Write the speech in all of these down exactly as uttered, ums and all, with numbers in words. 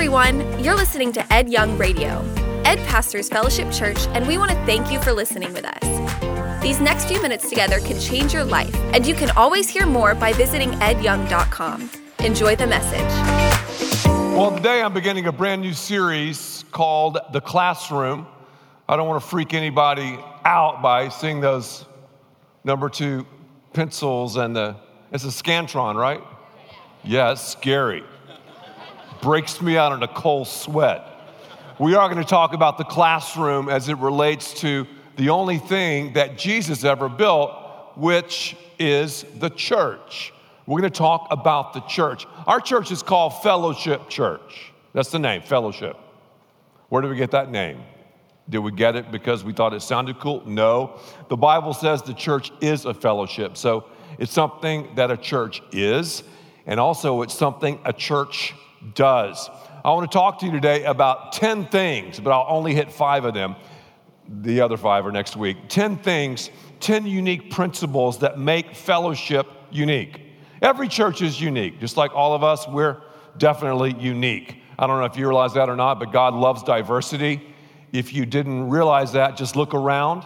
everyone. You're listening to Ed Young Radio. Ed pastors Fellowship Church, and we want to thank you for listening with us. These next few minutes together can change your life, and you can always hear more by visiting ed young dot com. Enjoy the message. Well, today I'm beginning a brand new series called The Classroom. I don't want to freak anybody out by seeing those number two pencils and the, it's a Scantron, right? Yeah, it's scary. Breaks me out in a cold sweat. We are going to talk about the classroom as it relates to the only thing that Jesus ever built, which is the church. We're going to talk about the church. Our church is called Fellowship Church. That's the name, Fellowship. Where did we get that name? Did we get it because we thought it sounded cool? No. The Bible says the church is a fellowship. So it's something that a church is, and also it's something a church does. I want to talk to you today about ten things, but I'll only hit five of them. The other five are next week. ten things, ten unique principles that make fellowship unique. Every church is unique. Just like all of us, we're definitely unique. I don't know if you realize that or not, but God loves diversity. If you didn't realize that, just look around.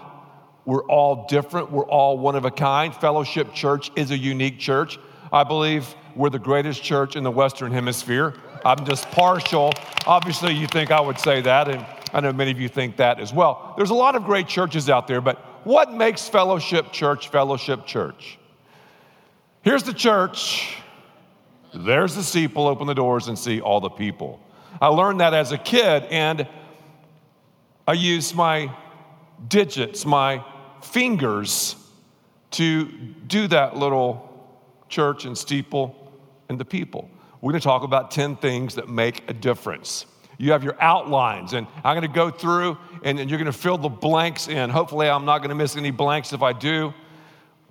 We're all different. We're all one of a kind. Fellowship Church is a unique church. I believe we're the greatest church in the Western Hemisphere. I'm just partial. Obviously, you think I would say that, and I know many of you think that as well. There's a lot of great churches out there, but what makes Fellowship Church, Fellowship Church? Here's the church. There's the steeple. Open the doors and see all the people. I learned that as a kid, and I used my digits, my fingers, to do that little church and steeple and the people. We're going to talk about ten things that make a difference. You have your outlines, and I'm going to go through, and, and you're going to fill the blanks in. Hopefully, I'm not going to miss any blanks. If I do,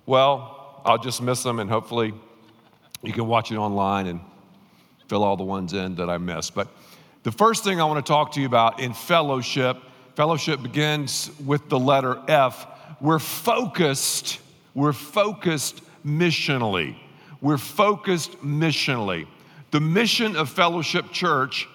well, I'll just miss them, and hopefully, you can watch it online and fill all the ones in that I missed. But the first thing I want to talk to you about in fellowship Fellowship begins with the letter F. We're focused, we're focused missionally. We're focused missionally. The mission of Fellowship Church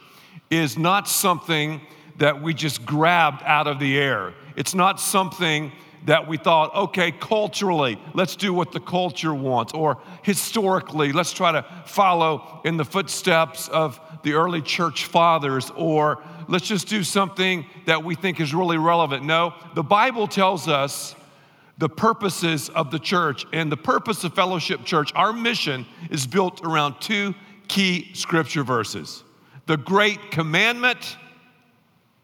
is not something that we just grabbed out of the air. It's not something that we thought, okay, culturally, let's do what the culture wants, or historically, let's try to follow in the footsteps of the early church fathers, or let's just do something that we think is really relevant. No, the Bible tells us the purposes of the church, and the purpose of Fellowship Church, our mission, is built around two key scripture verses, the Great Commandment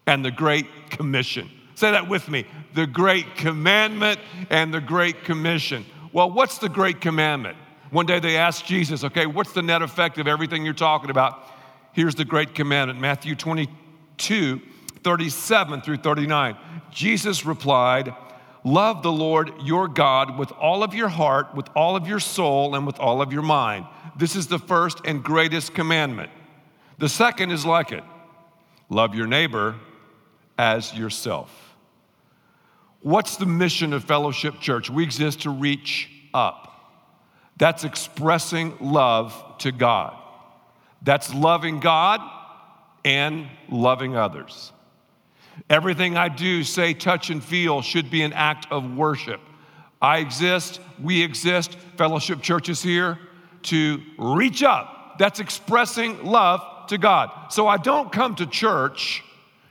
and the Great Commission. Say that with me, the Great Commandment and the Great Commission. Well, what's the Great Commandment? One day they asked Jesus, okay, what's the net effect of everything you're talking about? Here's the Great Commandment, Matthew twenty-two, thirty-seven through thirty-nine. Jesus replied, love the Lord your God with all of your heart, with all of your soul, and with all of your mind. This is the first and greatest commandment. The second is like it. Love your neighbor as yourself. What's the mission of Fellowship Church? We exist to reach up. That's expressing love to God. That's loving God and loving others. Everything I do, say, touch, and feel should be an act of worship. I exist, we exist, Fellowship Church is here to reach up. That's expressing love to God. So I don't come to church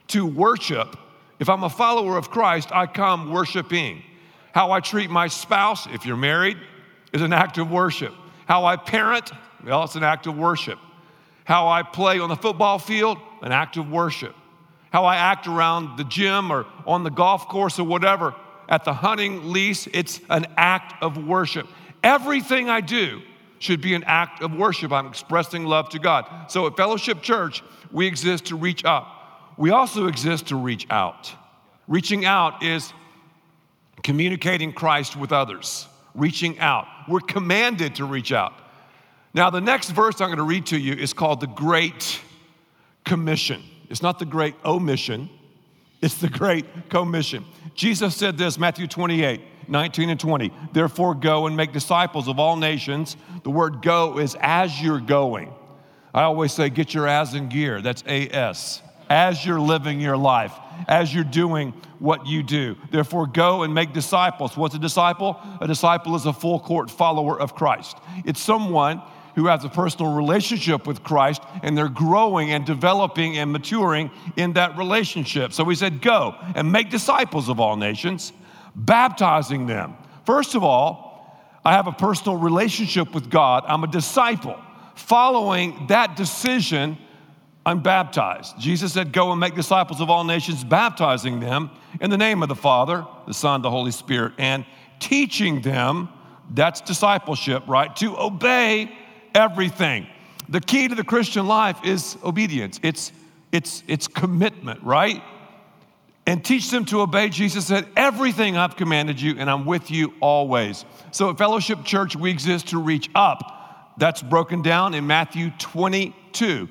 to worship. If I'm a follower of Christ, I come worshiping. How I treat my spouse, if you're married, is an act of worship. How I parent, well, it's an act of worship. How I play on the football field, an act of worship. How I act around the gym or on the golf course or whatever, at the hunting lease, it's an act of worship. Everything I do should be an act of worship. I'm expressing love to God. So at Fellowship Church, we exist to reach up. We also exist to reach out. Reaching out is communicating Christ with others. Reaching out. We're commanded to reach out. Now, the next verse I'm going to read to you is called the Great Commission. It's not the Great Omission. It's the Great Commission. Jesus said this, Matthew twenty-eight, nineteen and twenty. Therefore, go and make disciples of all nations. The word go is as you're going. I always say, get your ass in gear. That's A S. As you're living your life, as you're doing what you do. Therefore, go and make disciples. What's a disciple? A disciple is a full court follower of Christ. It's someone who has a personal relationship with Christ, and they're growing and developing and maturing in that relationship. So we said, go and make disciples of all nations, baptizing them. First of all, I have a personal relationship with God. I'm a disciple. Following that decision, I'm baptized. Jesus said, go and make disciples of all nations, baptizing them in the name of the Father, the Son, the Holy Spirit, and teaching them, that's discipleship, right, to obey everything. The key to the Christian life is obedience. It's it's it's commitment, right? And teach them to obey. Jesus said, everything I've commanded you, and I'm with you always. So at Fellowship Church, we exist to reach up. That's broken down in Matthew twenty-two,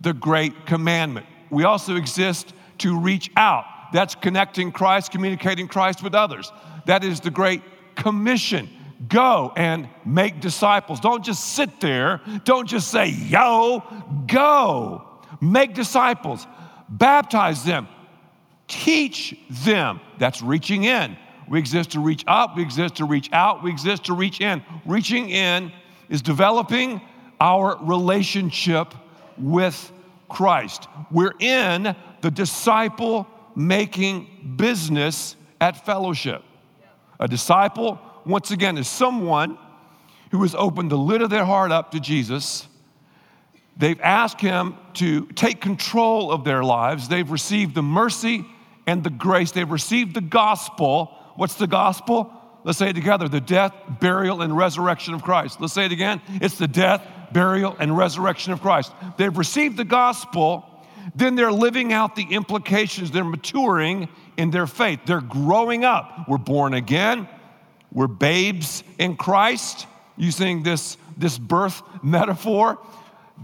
the Great Commandment. We also exist to reach out. That's connecting Christ, communicating Christ with others. That is the Great Commission. Go and make disciples. Don't just sit there. Don't just say, yo, go. Make disciples. Baptize them. Teach them. That's reaching in. We exist to reach up. We exist to reach out. We exist to reach in. Reaching in is developing our relationship with Christ. We're in the disciple-making business at Fellowship. A disciple, once again, is someone who has opened the lid of their heart up to Jesus. They've asked him to take control of their lives. They've received the mercy and the grace. They've received the gospel. What's the gospel? Let's say it together. The death, burial, and resurrection of Christ. Let's say it again. It's the death, burial, and resurrection of Christ. They've received the gospel. Then they're living out the implications. They're maturing in their faith. They're growing up. We're born again. We're babes in Christ, using this, this birth metaphor.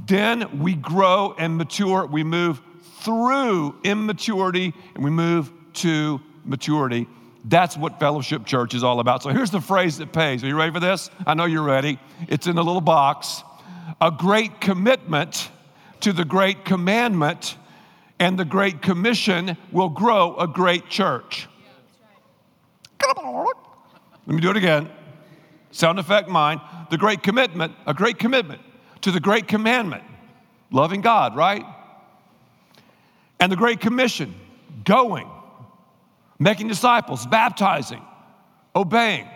Then we grow and mature. We move through immaturity, and we move to maturity. That's what Fellowship Church is all about. So here's the phrase that pays. Are you ready for this? I know you're ready. It's in a little box. A great commitment to the Great Commandment and the Great Commission will grow a great church. Yeah, that's right. Let me do it again. Sound effect mine. The great commitment, a great commitment to the Great Commandment, loving God, right? And the Great Commission, going, making disciples, baptizing, obeying.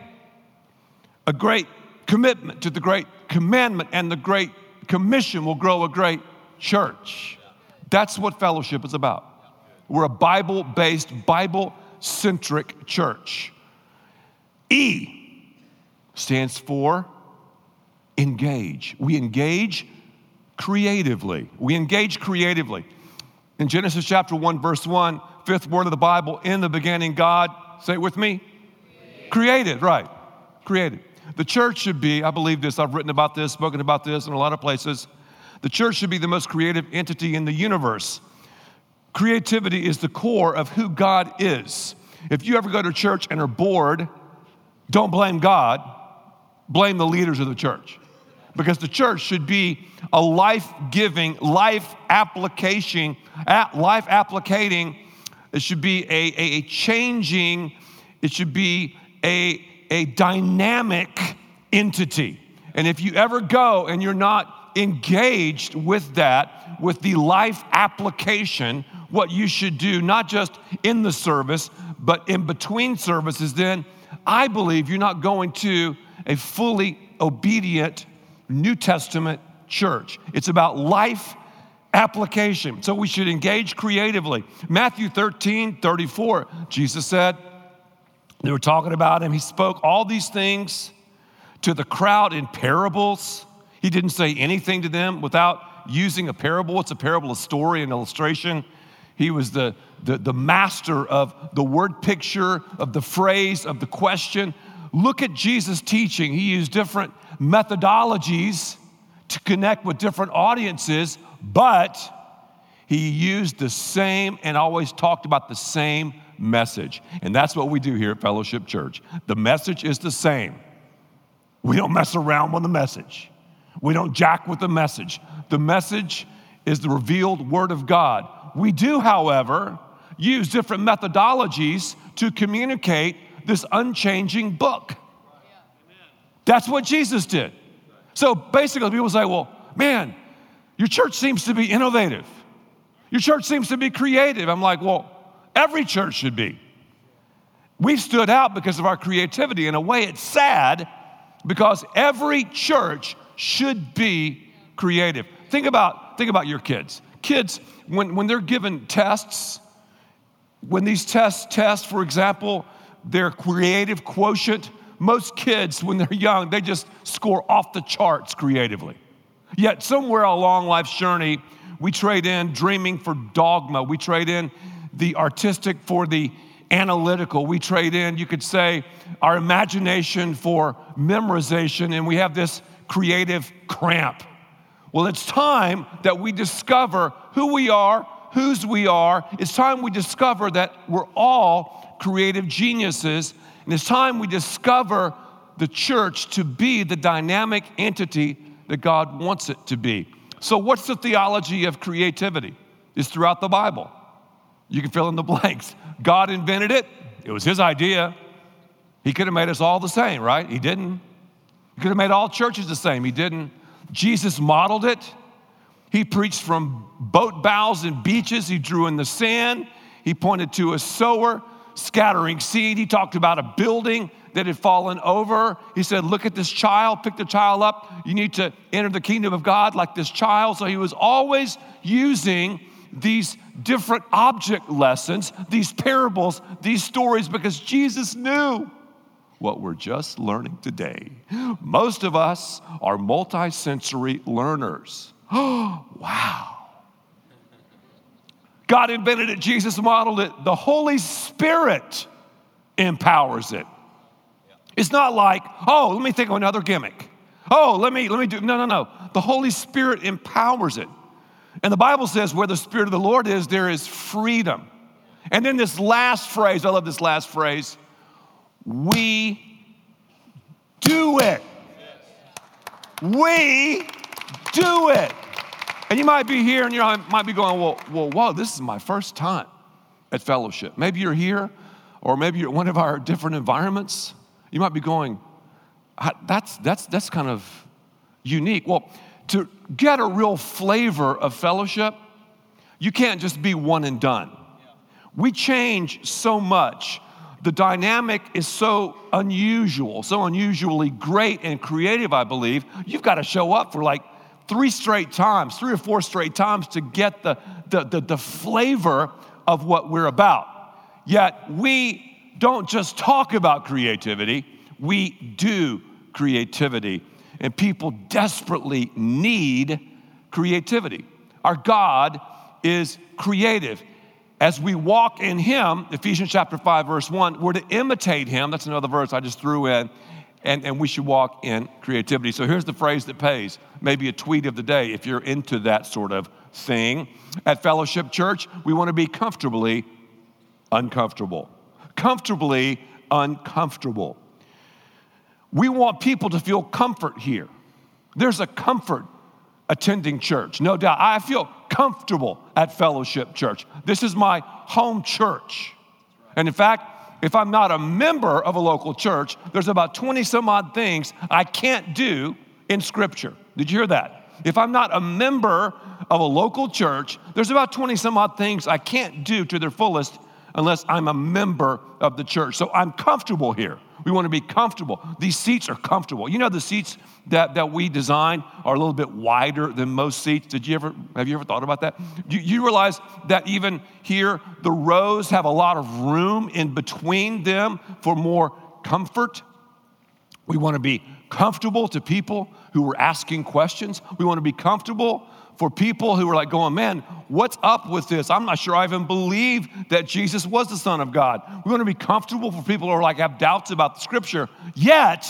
A great commitment to the Great Commandment and the Great Commission will grow a great church. That's what Fellowship is about. We're a Bible-based, Bible-centric church. E stands for engage. We engage creatively. We engage creatively. In Genesis chapter one, verse one, fifth word of the Bible, in the beginning, God, say it with me, created, created right, created. The church should be, I believe this, I've written about this, spoken about this in a lot of places. The church should be the most creative entity in the universe. Creativity is the core of who God is. If you ever go to church and are bored, don't blame God, blame the leaders of the church. Because the church should be a life-giving, life-application, life-applicating, it should be a, a, a changing, it should be a, a dynamic entity. And if you ever go and you're not engaged with that, with the life application, what you should do, not just in the service, but in between services, then I believe you're not going to a fully obedient New Testament church. It's about life application. So we should engage creatively. Matthew thirteen thirty-four, Jesus said, they were talking about him. He spoke all these things to the crowd in parables. He didn't say anything to them without using a parable. It's a parable, a story, an illustration. He was the, the, the master of the word picture, of the phrase, of the question. Look at Jesus' teaching. He used different methodologies to connect with different audiences, but he used the same and always talked about the same message. And that's what we do here at Fellowship Church. The message is the same. We don't mess around with the message. We don't jack with the message. The message is the revealed word of God. We do, however, use different methodologies to communicate this unchanging book. That's what Jesus did. So basically, people say, well, man, your church seems to be innovative. Your church seems to be creative. I'm like, well, every church should be. We've stood out because of our creativity. In a way, it's sad because every church should be creative. Think about, think about your kids. Kids, when, when they're given tests, when these tests test, for example, their creative quotient, most kids, when they're young, they just score off the charts creatively. Yet somewhere along life's journey, we trade in dreaming for dogma. We trade in the artistic for the analytical. We trade in, you could say, our imagination for memorization, and we have this creative cramp. Well, it's time that we discover who we are, whose we are. It's time we discover that we're all creative geniuses, and it's time we discover the church to be the dynamic entity that God wants it to be. So what's the theology of creativity? It's throughout the Bible. You can fill in the blanks. God invented it. It was his idea. He could have made us all the same, right? He didn't. He could have made all churches the same. He didn't. Jesus modeled it. He preached from boat bows and beaches. He drew in the sand. He pointed to a sower scattering seed. He talked about a building that had fallen over. He said, look at this child, pick the child up. You need to enter the kingdom of God like this child. So he was always using these different object lessons, these parables, these stories, because Jesus knew what we're just learning today. Most of us are multi-sensory learners. Oh, wow. God invented it. Jesus modeled it. The Holy Spirit empowers it. It's not like, oh, let me think of another gimmick. Oh, let me let me do, no, no, no. The Holy Spirit empowers it. And the Bible says where the Spirit of the Lord is, there is freedom. And then this last phrase, I love this last phrase, we do it. We do it. And you might be here and you might be going, well, well, whoa, this is my first time at Fellowship. Maybe you're here or maybe you're at one of our different environments. You might be going, that's that's that's kind of unique. Well, to get a real flavor of Fellowship, you can't just be one and done. We change so much. The dynamic is so unusual, so unusually great and creative, I believe. You've got to show up for like three straight times, three or four straight times to get the, the, the, the flavor of what we're about. Yet we don't just talk about creativity, we do creativity. And people desperately need creativity. Our God is creative. As we walk in him, Ephesians chapter five, verse one, we're to imitate him. That's another verse I just threw in. And, and we should walk in creativity. So here's the phrase that pays. Maybe a tweet of the day if you're into that sort of thing. At Fellowship Church, we want to be comfortably uncomfortable. Comfortably uncomfortable. We want people to feel comfort here. There's a comfort attending church, no doubt. I feel comfortable at Fellowship Church. This is my home church. And in fact, if I'm not a member of a local church, there's about twenty some odd things I can't do in Scripture. Did you hear that? If I'm not a member of a local church, there's about twenty some odd things I can't do to their fullest unless I'm a member of the church. So I'm comfortable here. We want to be comfortable. These seats are comfortable. You know the seats that, that we designed are a little bit wider than most seats. Did you ever, have you ever thought about that? You, you realize that even here, the rows have a lot of room in between them for more comfort. We want to be comfortable to people who are asking questions. We want to be comfortable for people who are like going, man, what's up with this? I'm not sure I even believe that Jesus was the Son of God. We want to be comfortable for people who are like have doubts about the Scripture, yet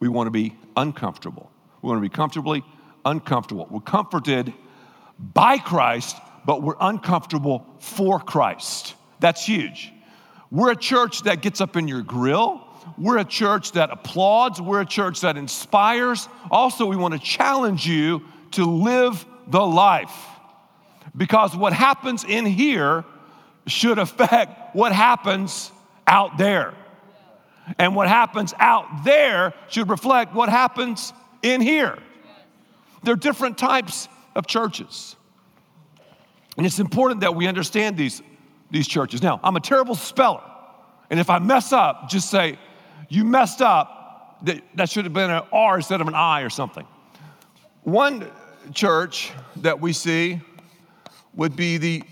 we want to be uncomfortable. We want to be comfortably uncomfortable. We're comforted by Christ, but we're uncomfortable for Christ. That's huge. We're a church that gets up in your grill. We're a church that applauds. We're a church that inspires. Also, we want to challenge you to live the life, because what happens in here should affect what happens out there. And what happens out there should reflect what happens in here. There are different types of churches, and it's important that we understand these, these churches. Now, I'm a terrible speller, and if I mess up, just say, you messed up, that, that should have been an R instead of an I or something. One church that we see would be the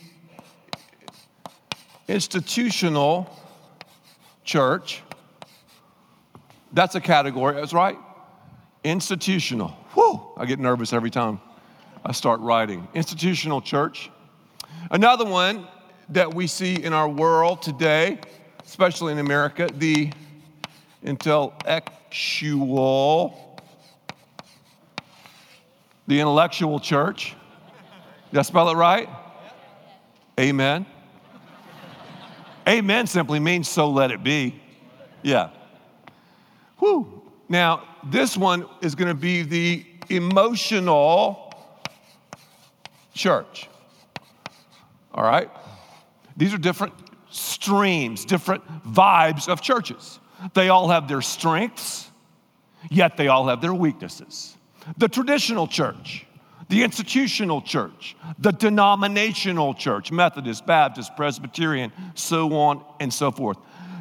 institutional church. That's a category, that's right. Institutional. Whew, I get nervous every time I start writing. Institutional church. Another one that we see in our world today, especially in America, the intellectual, the intellectual church. Did I spell it right? Amen. Amen simply means so let it be. Yeah. Whew. Now, this one is going to be the emotional church. All right? These are different streams, different vibes of churches. They all have their strengths, yet they all have their weaknesses. The traditional church, the institutional church, the denominational church, Methodist, Baptist, Presbyterian, so on and so forth.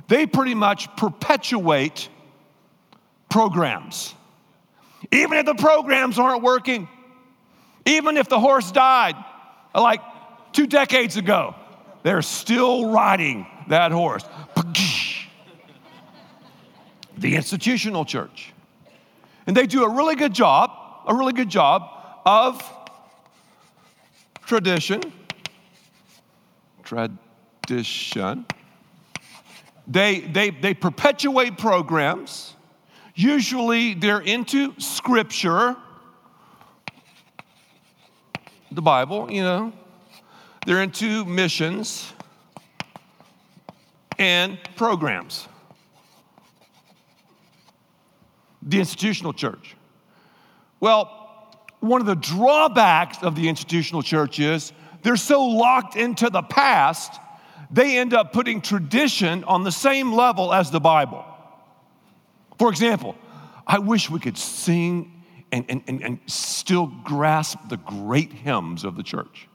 They pretty much perpetuate programs. Even if the programs aren't working, even if the horse died like two decades ago, they're still riding that horse. The institutional church. And they do a really good job, a really good job of tradition. Tradition. They, they, they perpetuate programs. Usually they're into scripture, the Bible, you know. They're into missions and programs. The institutional church. Well, one of the drawbacks of the institutional church is they're so locked into the past, they end up putting tradition on the same level as the Bible. For example, I wish we could sing and, and, and, and still grasp the great hymns of the church.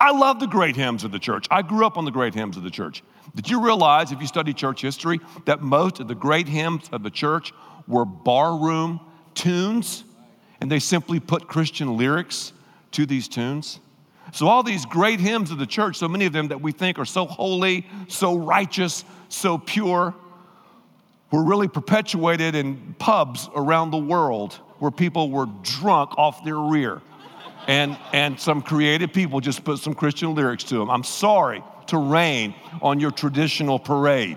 I love the great hymns of the church. I grew up on the great hymns of the church. Did you realize, if you study church history, that most of the great hymns of the church were barroom tunes, and they simply put Christian lyrics to these tunes? So all these great hymns of the church, so many of them that we think are so holy, so righteous, so pure, were really perpetuated in pubs around the world where people were drunk off their rear. And and some creative people just put some Christian lyrics to them. I'm sorry to rain on your traditional parade.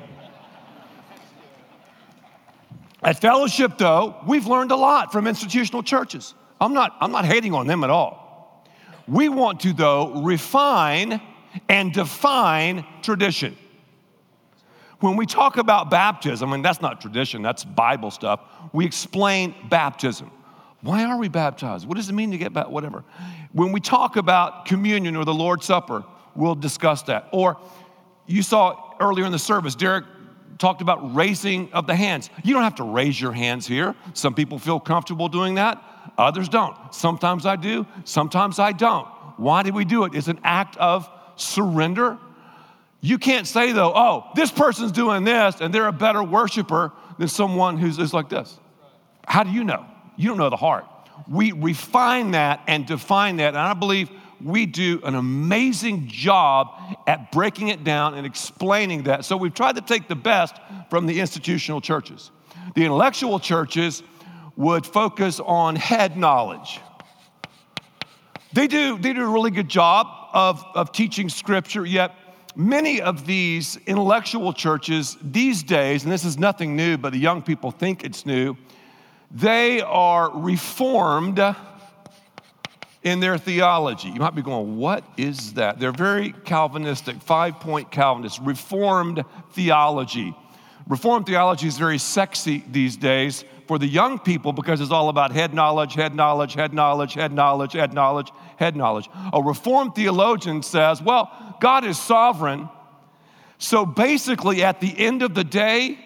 At Fellowship, though, we've learned a lot from institutional churches. I'm not, I'm not hating on them at all. We want to, though, refine and define tradition. When we talk about baptism, and that's not tradition, that's Bible stuff, we explain baptism. Why are we baptized? What does it mean to get baptized? Whatever. When we talk about communion or the Lord's Supper, we'll discuss that. Or you saw earlier in the service, Derek talked about raising of the hands. You don't have to raise your hands here. Some people feel comfortable doing that. Others don't. Sometimes I do. Sometimes I don't. Why do we do it? It's an act of surrender. You can't say, though, oh, this person's doing this, and they're a better worshiper than someone who's is like this. How do you know? You don't know the heart. We refine that and define that, and I believe we do an amazing job at breaking it down and explaining that. So we've tried to take the best from the institutional churches. The intellectual churches would focus on head knowledge. They do, they do a really good job of, of teaching Scripture, yet many of these intellectual churches these days, and this is nothing new, but the young people think it's new, they are reformed in their theology. You might be going, what is that? They're very Calvinistic, five-point Calvinist, reformed theology. Reformed theology is very sexy these days for the young people because it's all about head knowledge, head knowledge, head knowledge, head knowledge, head knowledge, head knowledge. A Reformed theologian says, well, God is sovereign. So basically at the end of the day,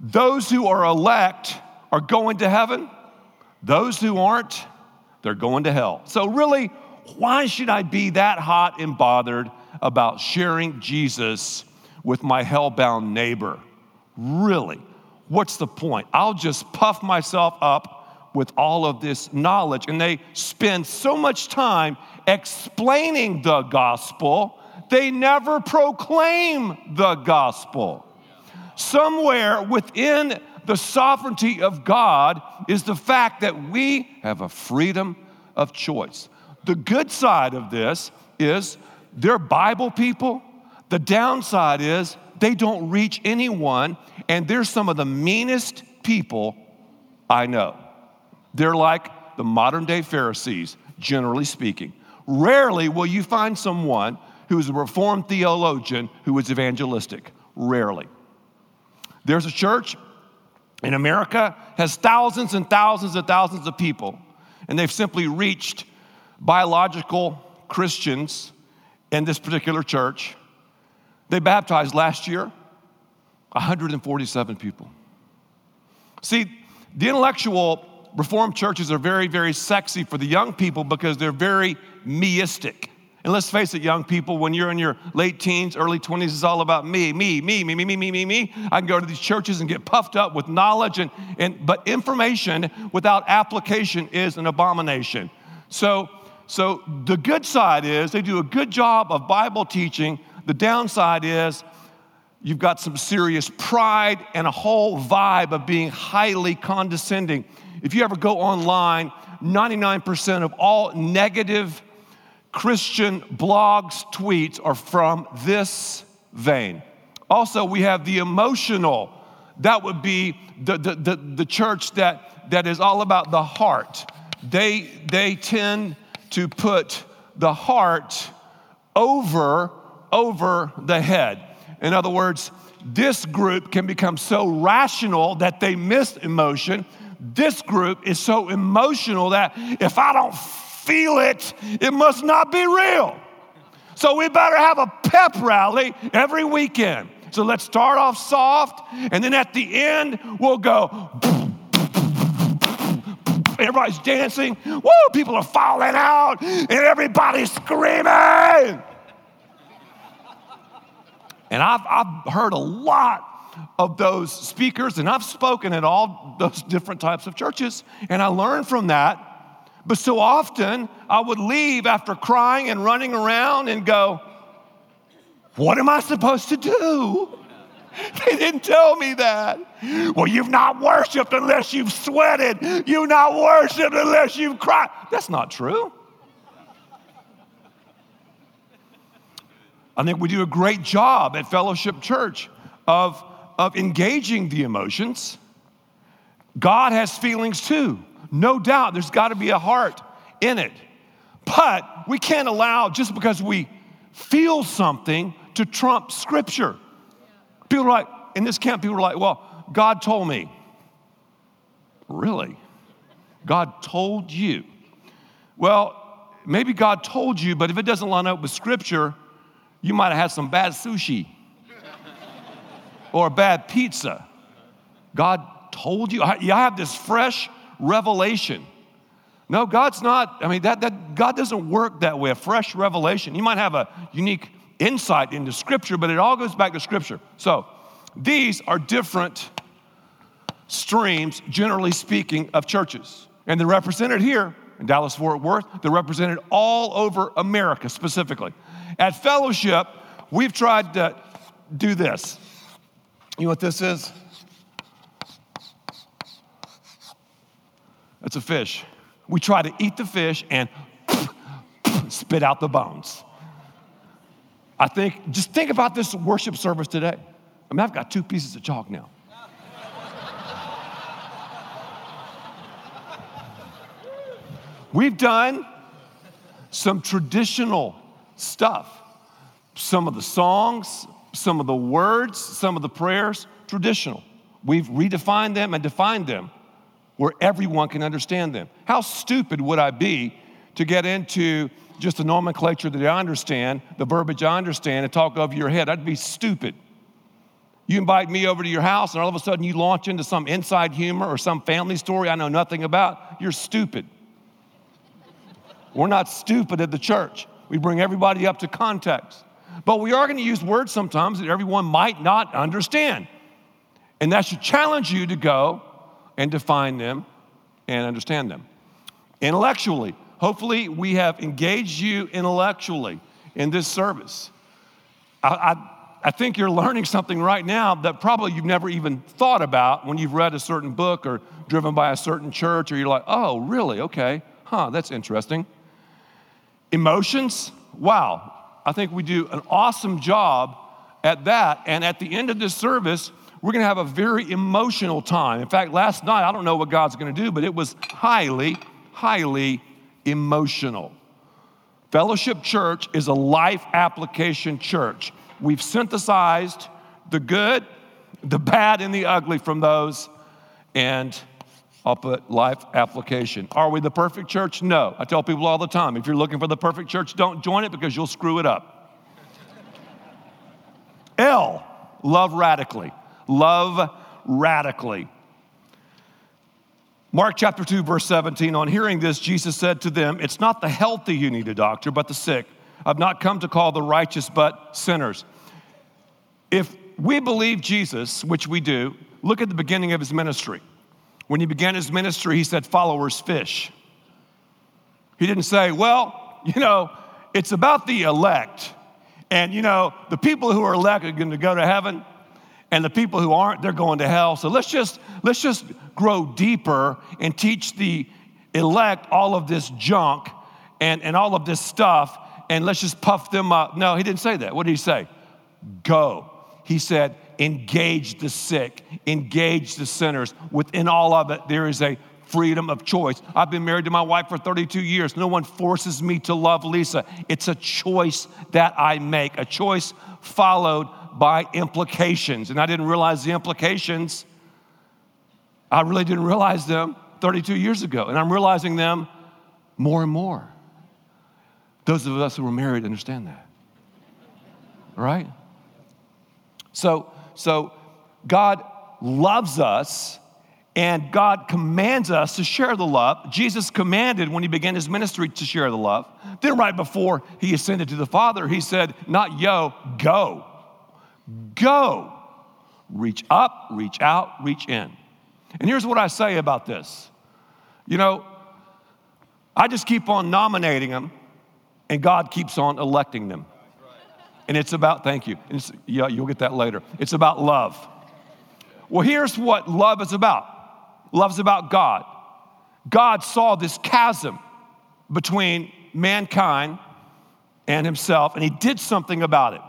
those who are elect are going to heaven. Those who aren't, they're going to hell. So really, why should I be that hot and bothered about sharing Jesus with my hell-bound neighbor? Really, what's the point? I'll just puff myself up with all of this knowledge. And they spend so much time explaining the gospel, they never proclaim the gospel. Somewhere within the sovereignty of God is the fact that we have a freedom of choice. The good side of this is they're Bible people. The downside is they don't reach anyone, and they're some of the meanest people I know. They're like the modern-day Pharisees, generally speaking. Rarely will you find someone who is a Reformed theologian who is evangelistic. Rarely. There's a church in America has thousands and thousands and thousands of people, and they've simply reached biological Christians in this particular church. They baptized last year one hundred forty-seven people. See, the intellectual Reformed churches are very, very sexy for the young people because they're very meistic. And let's face it, young people, when you're in your late teens, early twenties, it's all about me, me, me, me, me, me, me, me, me. I can go to these churches and get puffed up with knowledge, and, and but information without application is an abomination. So, so the good side is they do a good job of Bible teaching. The downside is you've got some serious pride and a whole vibe of being highly condescending. If you ever go online, ninety-nine percent of all negative Christian blogs, tweets are from this vein. Also, we have the emotional. That would be the, the, the, the church that, that is all about the heart. They, they tend to put the heart over, over the head. In other words, this group can become so rational that they miss emotion. This group is so emotional that if I don't feel it, it must not be real. So we better have a pep rally every weekend. So let's start off soft, and then at the end, we'll go, everybody's dancing, woo, people are falling out, and everybody's screaming. And I've, I've heard a lot of those speakers, and I've spoken at all those different types of churches, and I learned from that. But so often, I would leave after crying and running around and go, what am I supposed to do? They didn't tell me that. Well, you've not worshiped unless you've sweated. You've not worshiped unless you've cried. That's not true. I think we do a great job at Fellowship Church of, of engaging the emotions. God has feelings too. No doubt, there's got to be a heart in it. But we can't allow, just because we feel something, to trump Scripture. People are like, in this camp, people are like, well, God told me. Really? God told you? Well, maybe God told you, but if it doesn't line up with Scripture, you might have had some bad sushi or a bad pizza. God told you? I have this fresh revelation. No, God's not, I mean, that that God doesn't work that way, a fresh revelation. You might have a unique insight into Scripture, but it all goes back to Scripture. So these are different streams, generally speaking, of churches. And they're represented here in Dallas-Fort Worth. They're represented all over America, specifically. At Fellowship, we've tried to do this. You know what this is? It's a fish. We try to eat the fish and spit out the bones. I think, just think about this worship service today. I mean, I've got two pieces of chalk now. We've done some traditional stuff. Some of the songs, some of the words, some of the prayers, traditional. We've redefined them and defined them where everyone can understand them. How stupid would I be to get into just the nomenclature that I understand, the verbiage I understand, and talk over your head? I'd be stupid. You invite me over to your house, and all of a sudden you launch into some inside humor or some family story I know nothing about. You're stupid. We're not stupid at the church. We bring everybody up to context. But we are going to use words sometimes that everyone might not understand. And that should challenge you to go and define them and understand them. Intellectually, hopefully we have engaged you intellectually in this service. I, I, I think you're learning something right now that probably you've never even thought about when you've read a certain book or driven by a certain church, or you're like, oh, really? Okay. Huh, that's interesting. Emotions, wow. I think we do an awesome job at that. And at the end of this service, we're going to have a very emotional time. In fact, last night, I don't know what God's going to do, but it was highly, highly emotional. Fellowship Church is a life application church. We've synthesized the good, the bad, and the ugly from those, and I'll put life application. Are we the perfect church? No. I tell people all the time, if you're looking for the perfect church, don't join it because you'll screw it up. L, love radically. Love radically. Mark chapter two, verse seventeen, on hearing this, Jesus said to them, it's not the healthy who need a doctor, but the sick. I've not come to call the righteous, but sinners. If we believe Jesus, which we do, look at the beginning of his ministry. When he began his ministry, he said, followers fish. He didn't say, well, you know, it's about the elect. And, you know, the people who are elect are going to go to heaven. And the people who aren't, they're going to hell. So let's just let's just grow deeper and teach the elect all of this junk and, and all of this stuff. And let's just puff them up. No, he didn't say that. What did he say? Go. He said, engage the sick, engage the sinners. Within all of it, there is a freedom of choice. I've been married to my wife for thirty-two years. No one forces me to love Lisa. It's a choice that I make, a choice followed by implications. And I didn't realize the implications. I really didn't realize them thirty-two years ago. And I'm realizing them more and more. Those of us who were married understand that, right? So, so God loves us, and God commands us to share the love. Jesus commanded when he began his ministry to share the love. Then right before he ascended to the Father, he said, not yo, go. Go. Reach up, reach out, reach in. And here's what I say about this. You know, I just keep on nominating them, and God keeps on electing them. And it's about, thank you. It's, yeah, you'll get that later. It's about love. Well, here's what love is about. Love's about God. God saw this chasm between mankind and himself, and he did something about it.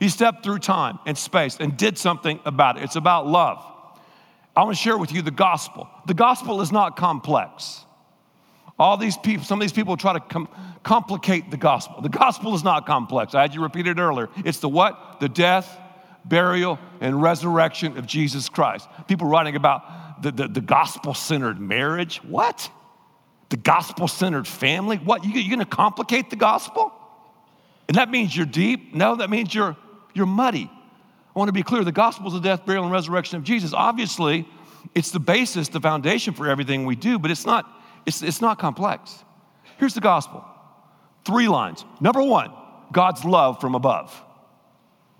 He stepped through time and space and did something about it. It's about love. I want to share with you the gospel. The gospel is not complex. All these people, some of these people try to com- complicate the gospel. The gospel is not complex. I had you repeat it earlier. It's the what? The death, burial, and resurrection of Jesus Christ. People writing about the, the, the gospel-centered marriage. What? The gospel-centered family? What? You, you're going to complicate the gospel? And that means you're deep? No, that means you're you're muddy. I want to be clear. The gospel is the death, burial, and resurrection of Jesus. Obviously, it's the basis, the foundation for everything we do, but it's not It's, it's not complex. Here's the gospel. Three lines. Number one, God's love from above.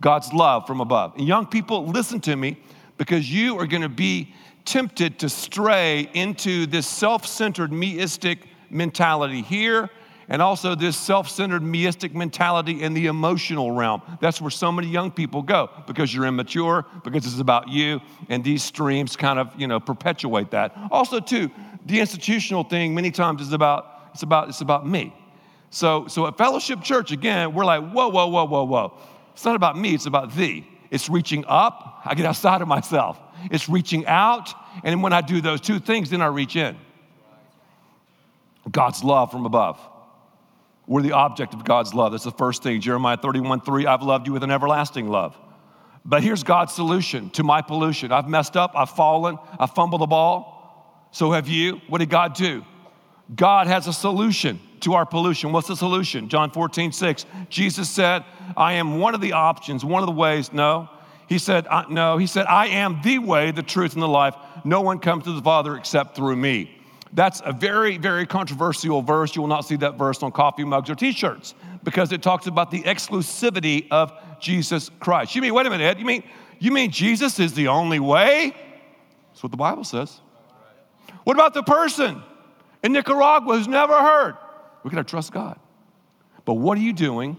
God's love from above. And young people, listen to me, because you are going to be tempted to stray into this self-centered meistic mentality here, and also this self-centered meistic mentality in the emotional realm. That's where so many young people go, because you're immature, because it's about you, and these streams kind of, you know, perpetuate that. Also, too, the institutional thing many times is about, it's about, it's about me. So, so at Fellowship Church, again, we're like, whoa, whoa, whoa, whoa, whoa. It's not about me, it's about thee. It's reaching up, I get outside of myself. It's reaching out, and when I do those two things, then I reach in. God's love from above. We're the object of God's love. That's the first thing. Jeremiah thirty-one three, I've loved you with an everlasting love. But here's God's solution to my pollution. I've messed up, I've fallen, I fumbled the ball. So have you. What did God do? God has a solution to our pollution. What's the solution? John fourteen, six. Jesus said, I am one of the options, one of the ways. No. He said, I, no. He said, I am the way, the truth, and the life. No one comes to the Father except through me. That's a very, very controversial verse. You will not see that verse on coffee mugs or T-shirts because it talks about the exclusivity of Jesus Christ. You mean, wait a minute, Ed, you mean, you mean Jesus is the only way? That's what the Bible says. What about the person in Nicaragua who's never heard? We're going to trust God. But what are you doing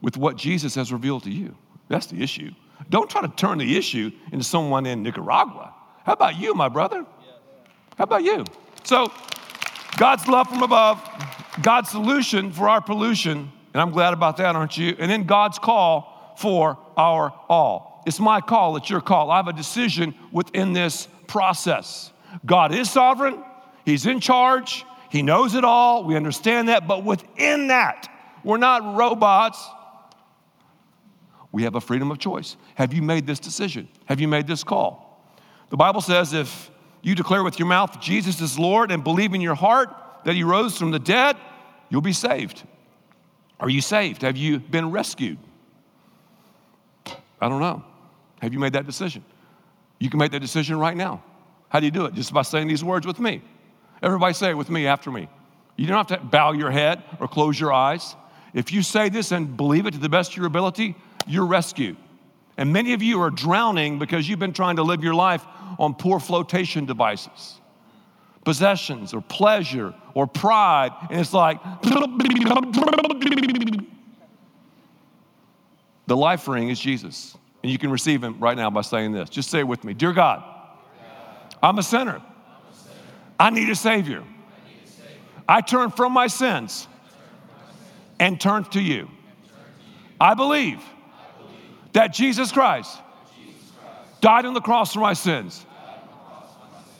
with what Jesus has revealed to you? That's the issue. Don't try to turn the issue into someone in Nicaragua. How about you, my brother? How about you? So God's love from above, God's solution for our pollution, and I'm glad about that, aren't you? And then God's call for our all. It's my call, it's your call. I have a decision within this process. God is sovereign, He's in charge, He knows it all, we understand that, but within that, we're not robots. We have a freedom of choice. Have you made this decision? Have you made this call? The Bible says if you declare with your mouth Jesus is Lord and believe in your heart that He rose from the dead, you'll be saved. Are you saved? Have you been rescued? I don't know. Have you made that decision? You can make that decision right now. How do you do it? Just by saying these words with me. Everybody say it with me after me. You don't have to bow your head or close your eyes. If you say this and believe it to the best of your ability, you're rescued. And many of you are drowning because you've been trying to live your life on poor flotation devices, possessions or pleasure or pride. And it's like, the life ring is Jesus. And you can receive Him right now by saying this. Just say it with me. Dear God, I'm a sinner. I need a Savior. I turn from my sins and turn to you. I believe that Jesus Christ died on the cross for my sins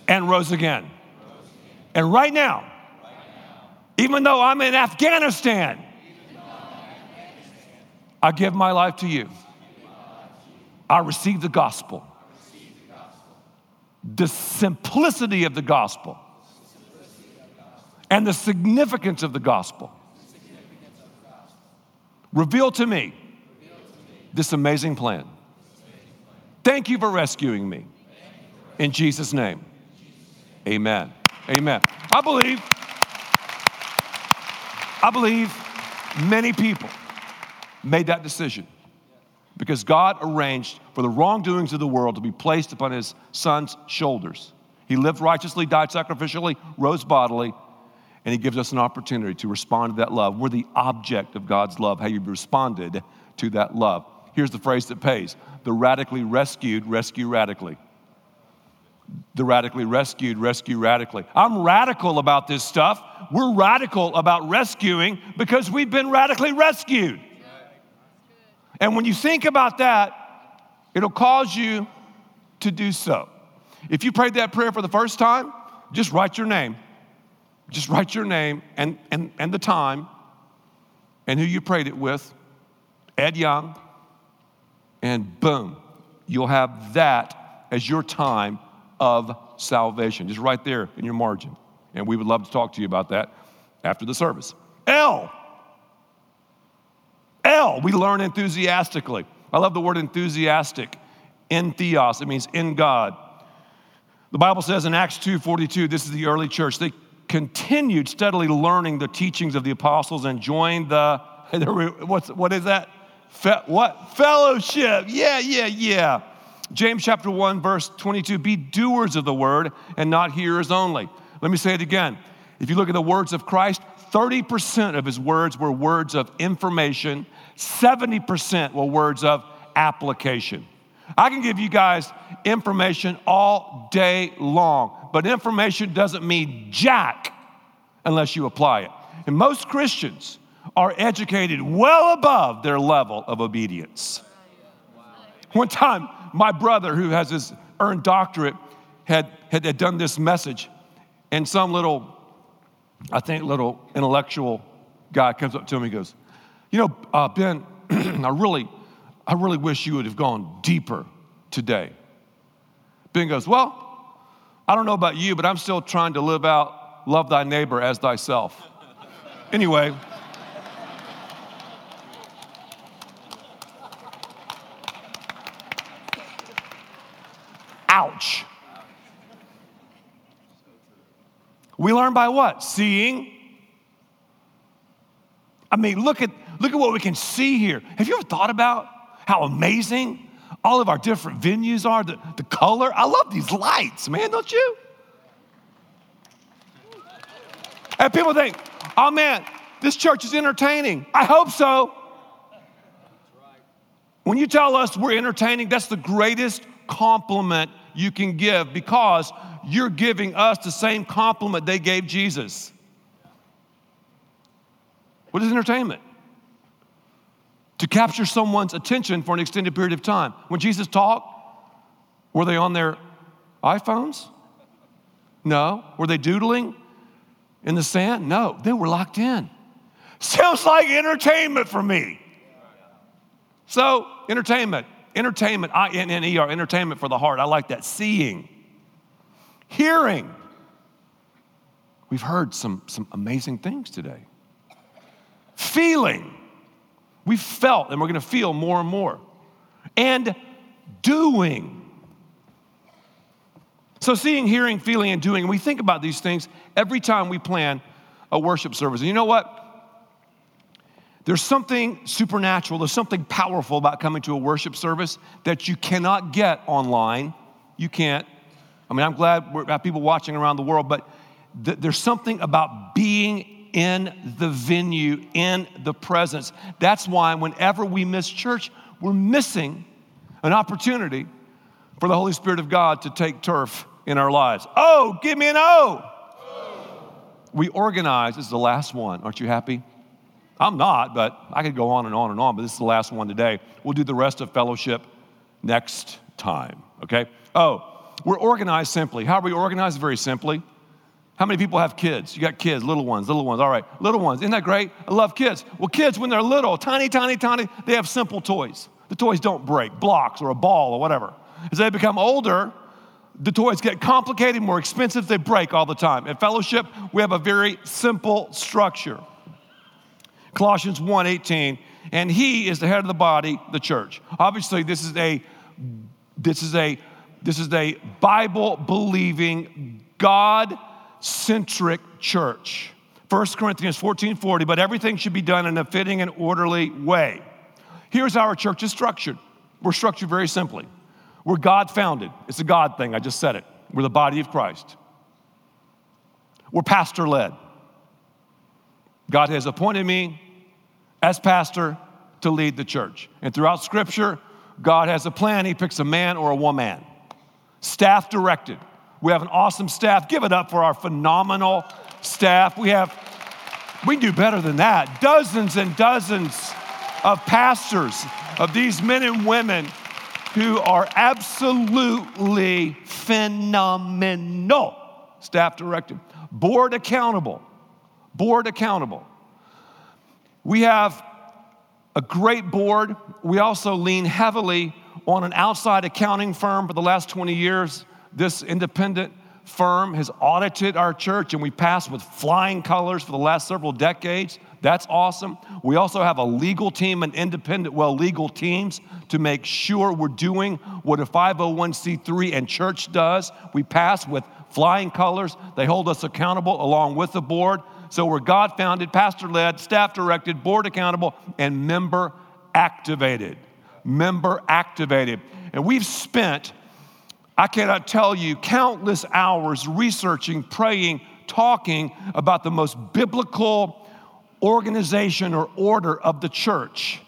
and rose again. And right now, even though I'm in Afghanistan, I give my life to you. I receive the gospel. The simplicity of the gospel and the significance of the gospel reveal to me this amazing plan. Thank you for rescuing me. In Jesus' name, amen. Amen. I believe, I believe many people made that decision because God arranged for the wrongdoings of the world to be placed upon His Son's shoulders. He lived righteously, died sacrificially, rose bodily, and He gives us an opportunity to respond to that love. We're the object of God's love, how you've responded to that love. Here's the phrase that pays. The radically rescued, rescue radically. The radically rescued, rescue radically. I'm radical about this stuff. We're radical about rescuing because we've been radically rescued. And when you think about that, it'll cause you to do so. If you prayed that prayer for the first time, just write your name. Just write your name and, and, and the time and who you prayed it with, Ed Young, and boom, you'll have that as your time of salvation. Just right there in your margin. And we would love to talk to you about that after the service. L. L, we learn enthusiastically. I love the word enthusiastic. In theos, it means in God. The Bible says in Acts two forty-two, this is the early church, they continued steadily learning the teachings of the apostles and joined the, what's, what is that? Fe, what? Fellowship. Yeah, yeah, yeah. James chapter one, verse twenty-two, be doers of the word and not hearers only. Let me say it again. If you look at the words of Christ, thirty percent of His words were words of information, seventy percent were words of application. I can give you guys information all day long, but information doesn't mean jack unless you apply it. And most Christians are educated well above their level of obedience. One time, my brother, who has his earned doctorate, had, had, had done this message, and some little I think little intellectual guy comes up to him and goes, you know, uh, Ben, I really, I really wish you would have gone deeper today. Ben goes, well, I don't know about you, but I'm still trying to live out, love thy neighbor as thyself. Anyway. Ouch. We learn by what? Seeing. I mean, look at look at what we can see here. Have you ever thought about how amazing all of our different venues are? The, the color. I love these lights, man, don't you? And people think, oh man, this church is entertaining. I hope so. When you tell us we're entertaining, that's the greatest compliment you can give, because you're giving us the same compliment they gave Jesus. What is entertainment? To capture someone's attention for an extended period of time. When Jesus talked, were they on their iPhones? No. Were they doodling in the sand? No. They were locked in. Sounds like entertainment for me. So, entertainment. Entertainment, I N N E R, entertainment for the heart. I like that. Seeing. Hearing. We've heard some, some amazing things today. Feeling. We felt, and we're going to feel more and more. And doing. So seeing, hearing, feeling, and doing. And we think about these things every time we plan a worship service. And you know what? There's something supernatural, there's something powerful about coming to a worship service that you cannot get online. You can't. I mean, I'm glad we have people watching around the world, but th- there's something about being in the venue, in the presence. That's why whenever we miss church, we're missing an opportunity for the Holy Spirit of God to take turf in our lives. Oh, give me an O. Oh. We organize, this is the last one. Aren't you happy? I'm not, but I could go on and on and on, but this is the last one today. We'll do the rest of fellowship next time, okay? Oh, we're organized simply. How are we organized? Very simply. How many people have kids? You got kids, little ones, little ones. All right, little ones. Isn't that great? I love kids. Well, kids, when they're little, tiny, tiny, tiny, they have simple toys. The toys don't break, blocks or a ball or whatever. As they become older, the toys get complicated, more expensive, they break all the time. At Fellowship, we have a very simple structure. Colossians one eighteen, and he is the head of the body, the church. Obviously, this is a this is a this is a Bible-believing, God-centric church. First Corinthians fourteen forty, but everything should be done in a fitting and orderly way. Here's how our church is structured. We're structured very simply. We're God-founded. It's a God thing. I just said it. We're the body of Christ. We're pastor-led. God has appointed me as pastor to lead the church. And throughout Scripture, God has a plan. He picks a man or a woman. Staff directed. We have an awesome staff. Give it up for our phenomenal staff. We have, we can do better than that. Dozens and dozens of pastors, of these men and women who are absolutely phenomenal. Staff directed. Board accountable. Board accountable. We have a great board. We also lean heavily on an outside accounting firm for the last twenty years. This independent firm has audited our church, and we passed with flying colors for the last several decades. That's awesome. We also have a legal team and independent, well, legal teams to make sure we're doing what a five oh one c three and church does. We pass with flying colors. They hold us accountable along with the board. So we're God-founded, pastor-led, staff-directed, board-accountable, and member-activated. Member-activated. And we've spent, I cannot tell you, countless hours researching, praying, talking about the most biblical organization or order of the church.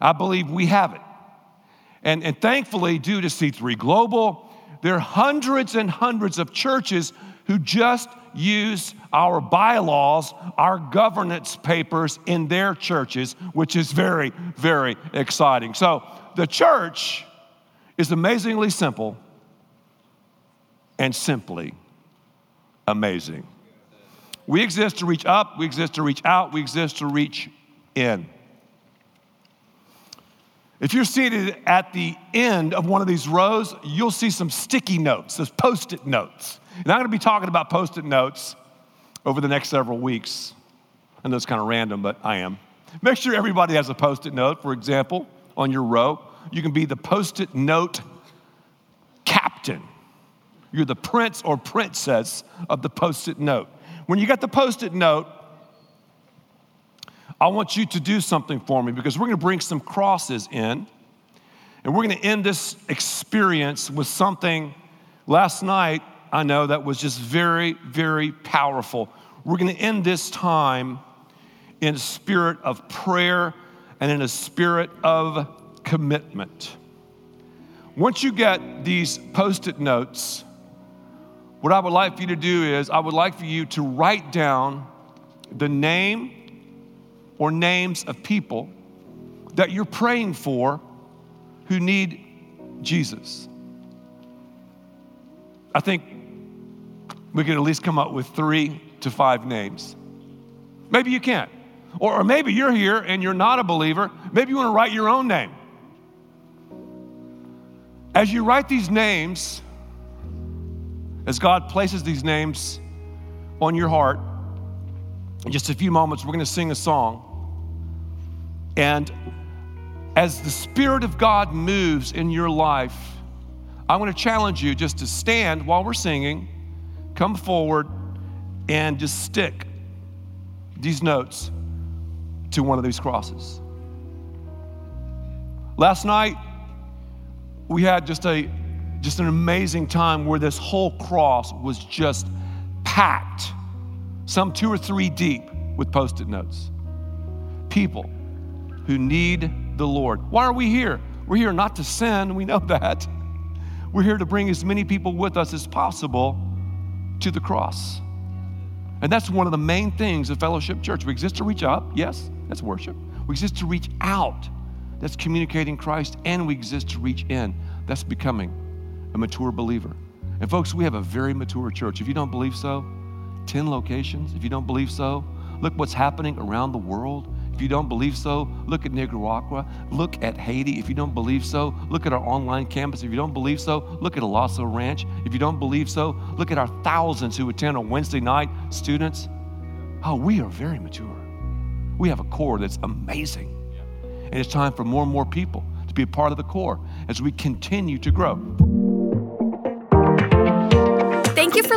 I believe we have it. And, and thankfully, due to C three Global, there are hundreds and hundreds of churches who just use our bylaws, our governance papers in their churches, which is very, very exciting. So the church is amazingly simple and simply amazing. We exist to reach up, we exist to reach out, we exist to reach in. If you're seated at the end of one of these rows, you'll see some sticky notes, those Post-it notes. And I'm gonna be talking about Post-it notes over the next several weeks. I know it's kind of random, but I am. Make sure everybody has a Post-it note, for example, on your row. You can be the Post-it note captain. You're the prince or princess of the Post-it note. When you got the Post-it note, I want you to do something for me, because we're gonna bring some crosses in, and we're gonna end this experience with something last night, I know, that was just very, very powerful. We're gonna end this time in a spirit of prayer and in a spirit of commitment. Once you get these Post-it notes, what I would like for you to do is, I would like for you to write down the name or names of people that you're praying for who need Jesus. I think we could at least come up with three to five names. Maybe you can't. Or, or maybe you're here and you're not a believer. Maybe you want to write your own name. As you write these names, as God places these names on your heart, in just a few moments, we're gonna sing a song. And as the Spirit of God moves in your life, I wanna challenge you just to stand while we're singing, come forward, and just stick these notes to one of these crosses. Last night, we had just a just an amazing time where this whole cross was just packed, some two or three deep, with Post-it notes. People who need the Lord. Why are we here? We're here not to sin, we know that. We're here to bring as many people with us as possible to the cross. And that's one of the main things of Fellowship Church. We exist to reach up, yes, that's worship. We exist to reach out, that's communicating Christ, and we exist to reach in, that's becoming a mature believer. And folks, we have a very mature church. If you don't believe so, ten locations. If you don't believe so, look what's happening around the world. If you don't believe so, look at Nicaragua. Look at Haiti. If you don't believe so, look at our online campus. If you don't believe so, look at Allaso Ranch. If you don't believe so, look at our thousands who attend on Wednesday night, students. Oh, we are very mature. We have a core that's amazing. And it's time for more and more people to be a part of the core as we continue to grow. Thank you for